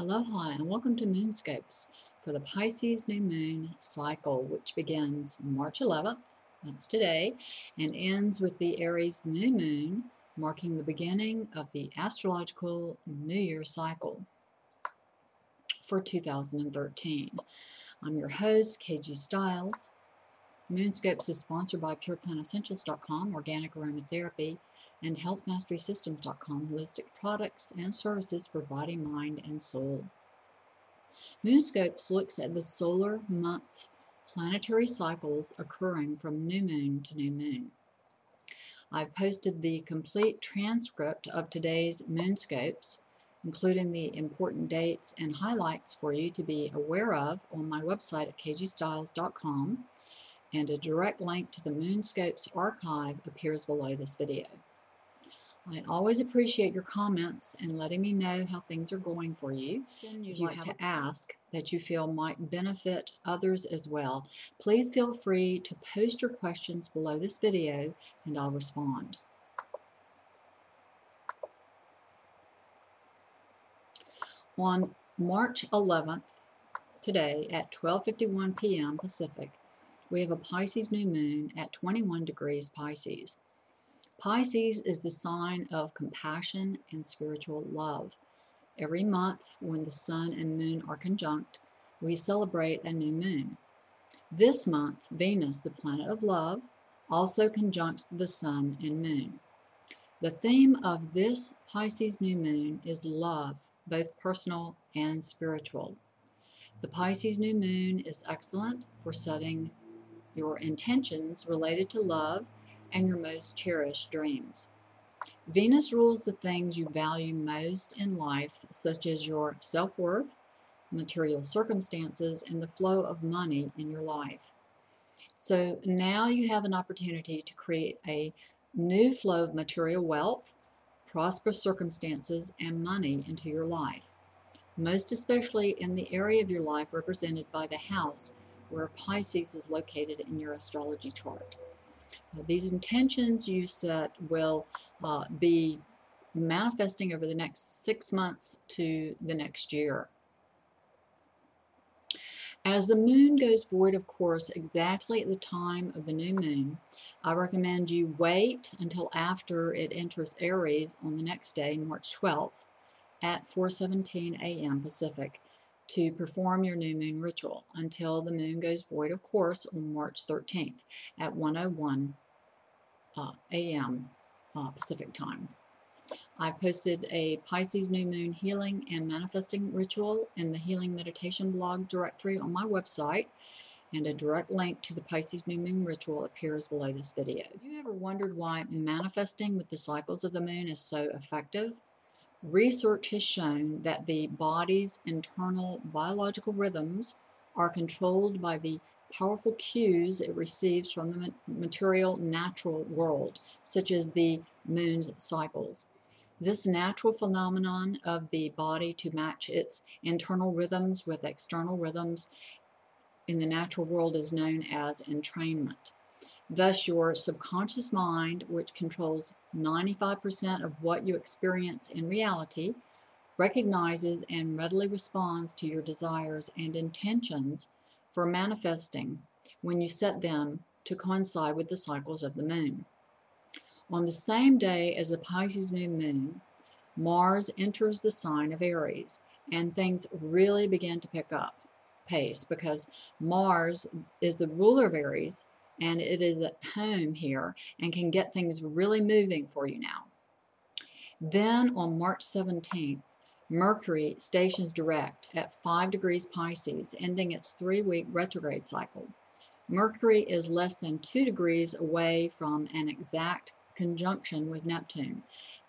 Aloha and welcome to Moonscopes for the Pisces New Moon Cycle, which begins March 11th, that's today, and ends with the Aries New Moon, marking the beginning of the astrological New Year cycle for 2013. I'm your host, KG Styles. Moonscopes is sponsored by PurePlantEssentials.com, Organic Aromatherapy, and HealthMasterySystems.com, holistic products and services for body, mind, and soul. Moonscopes looks at the solar month's planetary cycles occurring from new moon to new moon. I've posted the complete transcript of today's Moonscopes, including the important dates and highlights for you to be aware of, on my website at kgstyles.com, and a direct link to the Moonscopes archive appears below this video. I always appreciate your comments and letting me know how things are going for you. If you have to ask that you feel might benefit others as well, please feel free to post your questions below this video and I'll respond. On March 11th, today at 12:51 p.m. Pacific, we have a Pisces new moon at 21 degrees Pisces. Pisces is the sign of compassion and spiritual love. Every month, when the sun and moon are conjunct, we celebrate a new moon. This month, Venus, the planet of love, also conjuncts the sun and moon. The theme of this Pisces new moon is love, both personal and spiritual. The Pisces new moon is excellent for setting your intentions related to love and your most cherished dreams. Venus rules the things you value most in life, such as your self-worth, material circumstances, and the flow of money in your life. So now you have an opportunity to create a new flow of material wealth, prosperous circumstances, and money into your life, most especially in the area of your life represented by the house where Pisces is located in your astrology chart. These intentions you set will be manifesting over the next 6 months to the next year. As the moon goes void, of course, exactly at the time of the new moon, I recommend you wait until after it enters Aries on the next day, March 12th, at 4:17 a.m. Pacific, to perform your new moon ritual until the moon goes void, of course, on March 13th at 1:01 a.m. Pacific time. I posted a Pisces new moon healing and manifesting ritual in the healing meditation blog directory on my website, and a direct link to the Pisces new moon ritual appears below this video. Have you ever wondered why manifesting with the cycles of the moon is so effective? Research has shown that the body's internal biological rhythms are controlled by the powerful cues it receives from the material natural world, such as the moon's cycles. This natural phenomenon of the body to match its internal rhythms with external rhythms in the natural world is known as entrainment. Thus, your subconscious mind, which controls 95% of what you experience in reality, recognizes and readily responds to your desires and intentions for manifesting when you set them to coincide with the cycles of the moon. On the same day as the Pisces new moon, Mars enters the sign of Aries, and things really begin to pick up pace because Mars is the ruler of Aries, and it is at home here and can get things really moving for you now. Then on March 17th, Mercury stations direct at 5 degrees Pisces, ending its 3-week retrograde cycle. Mercury is less than 2 degrees away from an exact conjunction with Neptune,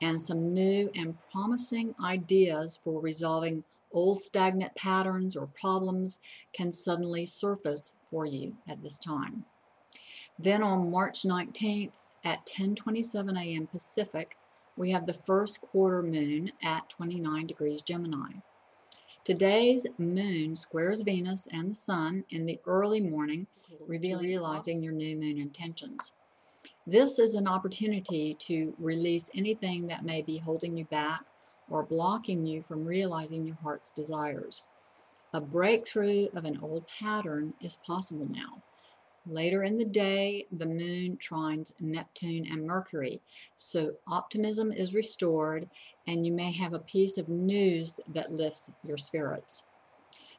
and some new and promising ideas for resolving old stagnant patterns or problems can suddenly surface for you at this time. Then on March 19th at 10:27 a.m. Pacific, we have the first quarter moon at 29 degrees Gemini. Today's moon squares Venus and the sun in the early morning, realizing your new moon intentions. This is an opportunity to release anything that may be holding you back or blocking you from realizing your heart's desires. A breakthrough of an old pattern is possible now. Later in the day, the moon trines Neptune and Mercury, so optimism is restored and you may have a piece of news that lifts your spirits.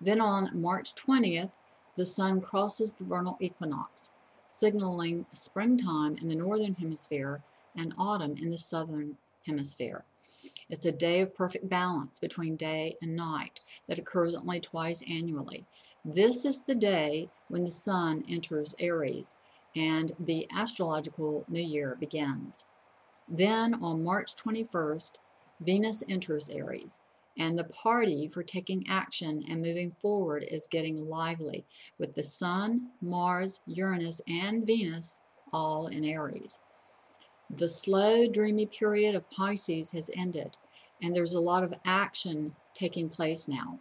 Then on March 20th, the sun crosses the vernal equinox, signaling springtime in the northern hemisphere and autumn in the southern hemisphere. It's a day of perfect balance between day and night that occurs only twice annually. This is the day when the sun enters Aries and the astrological new year begins. Then on March 21st, Venus enters Aries, and the party for taking action and moving forward is getting lively with the sun, Mars, Uranus, and Venus all in Aries. The slow, dreamy period of Pisces has ended, and there's a lot of action taking place now.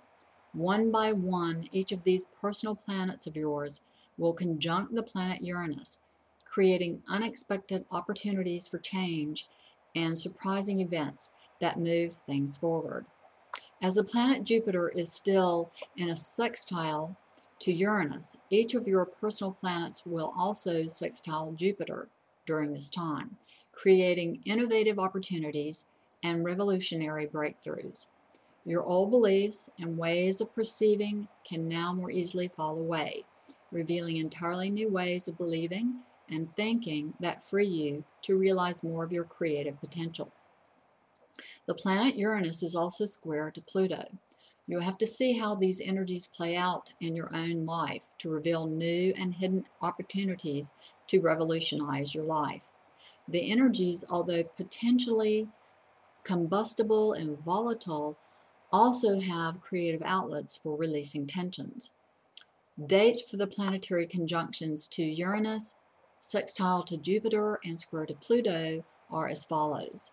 One by one, each of these personal planets of yours will conjunct the planet Uranus, creating unexpected opportunities for change and surprising events that move things forward. As the planet Jupiter is still in a sextile to Uranus, each of your personal planets will also sextile Jupiter during this time, creating innovative opportunities and revolutionary breakthroughs. Your old beliefs and ways of perceiving can now more easily fall away, revealing entirely new ways of believing and thinking that free you to realize more of your creative potential. The planet Uranus is also square to Pluto. You'll have to see how these energies play out in your own life to reveal new and hidden opportunities to revolutionize your life. The energies, although potentially combustible and volatile, also have creative outlets for releasing tensions. Dates for the planetary conjunctions to Uranus, sextile to Jupiter, and square to Pluto are as follows.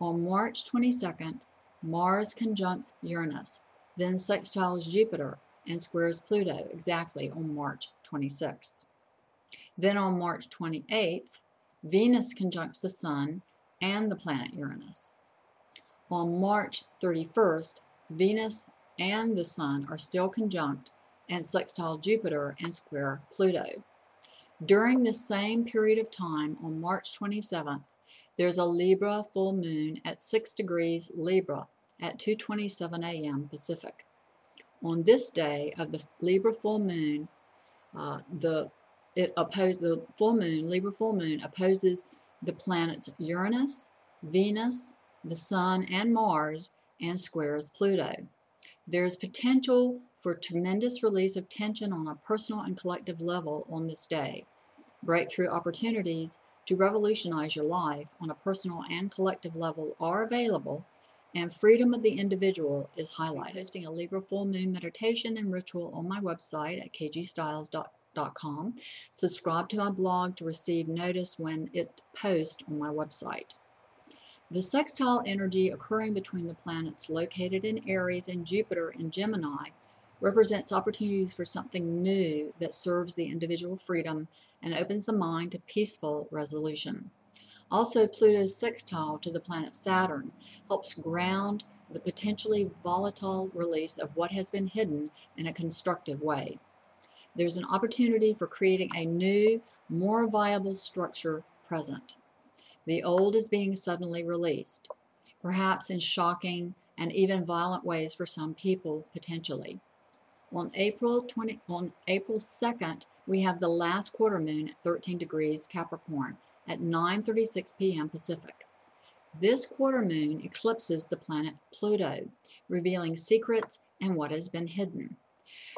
On March 22nd, Mars conjuncts Uranus, then sextiles Jupiter and squares Pluto exactly on March 26th. Then on March 28th, Venus conjuncts the Sun and the planet Uranus. On March 31st, Venus and the Sun are still conjunct and sextile Jupiter and square Pluto. During this same period of time, on March 27th, there's a Libra full moon at 6 degrees Libra at 2:27 a.m. Pacific. On this day of the Libra full moon, the Libra full moon opposes the planets Uranus, Venus, the Sun, and Mars, and squares Pluto. There's potential for tremendous release of tension on a personal and collective level on this day. Breakthrough opportunities to revolutionize your life on a personal and collective level are available, and freedom of the individual is highlighted. I'm hosting a Libra full moon meditation and ritual on my website at kgstyles.com. Subscribe to my blog to receive notice when it posts on my website. The sextile energy occurring between the planets located in Aries and Jupiter in Gemini represents opportunities for something new that serves the individual freedom and opens the mind to peaceful resolution. Also, Pluto's sextile to the planet Saturn helps ground the potentially volatile release of what has been hidden in a constructive way. There's an opportunity for creating a new, more viable structure present. The old is being suddenly released, perhaps in shocking and even violent ways for some people, potentially. On April 2nd, we have the last quarter moon at 13 degrees Capricorn at 9:36 p.m. Pacific. This quarter moon eclipses the planet Pluto, revealing secrets and what has been hidden.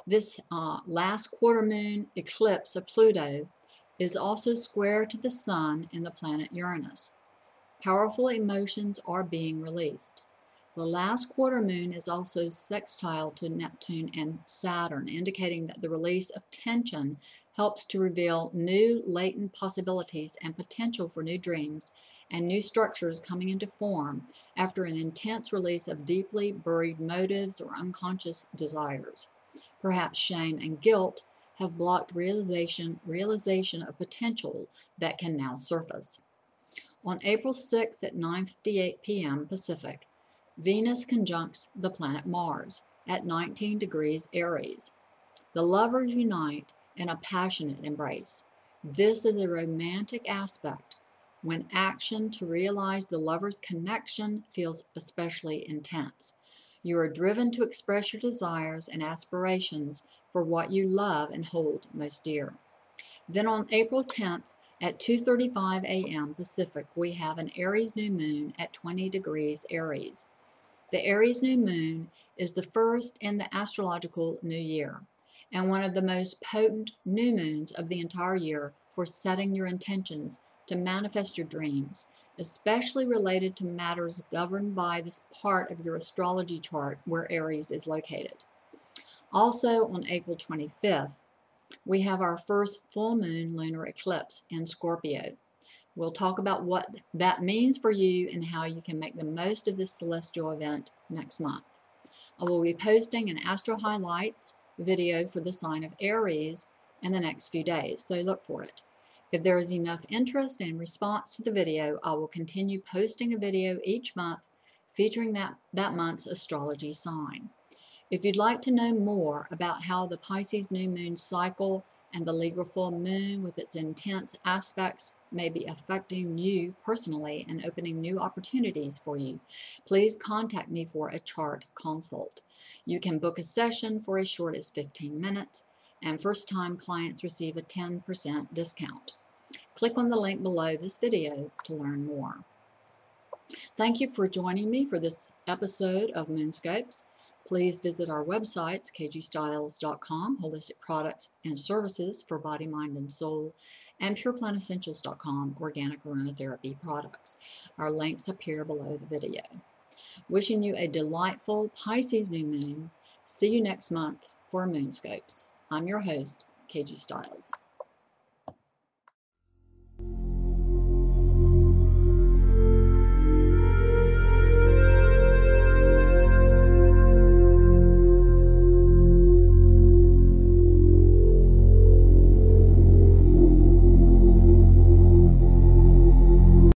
This last quarter moon eclipse of Pluto is also square to the Sun and the planet Uranus. Powerful emotions are being released. The last quarter moon is also sextile to Neptune and Saturn, indicating that the release of tension helps to reveal new latent possibilities and potential for new dreams and new structures coming into form after an intense release of deeply buried motives or unconscious desires. Perhaps shame and guilt have blocked realization of potential that can now surface. On April 6th at 9:58 p.m. Pacific, Venus conjuncts the planet Mars at 19 degrees Aries. The lovers unite in a passionate embrace. This is a romantic aspect when action to realize the lover's connection feels especially intense. You are driven to express your desires and aspirations for what you love and hold most dear. Then on April 10th at 2:35 a.m. Pacific, we have an Aries new moon at 20 degrees Aries. The Aries new moon is the first in the astrological new year, and one of the most potent new moons of the entire year for setting your intentions to manifest your dreams, especially related to matters governed by this part of your astrology chart where Aries is located. Also on April 25th, we have our first full moon lunar eclipse in Scorpio. We'll talk about what that means for you and how you can make the most of this celestial event next month. I will be posting an Astro Highlights video for the sign of Aries in the next few days, so look for it. If there is enough interest and response to the video, I will continue posting a video each month featuring that month's astrology sign. If you'd like to know more about how the Pisces new moon cycle and the Libra full moon with its intense aspects may be affecting you personally and opening new opportunities for you, please contact me for a chart consult. You can book a session for as short as 15 minutes, and first-time clients receive a 10% discount. Click on the link below this video to learn more. Thank you for joining me for this episode of Moonscopes. Please visit our websites, kgstyles.com, holistic products and services for body, mind, and soul, and PurePlantEssentials.com, organic aromatherapy products. Our links appear below the video. Wishing you a delightful Pisces new moon. See you next month for Moonscopes. I'm your host, KG Styles.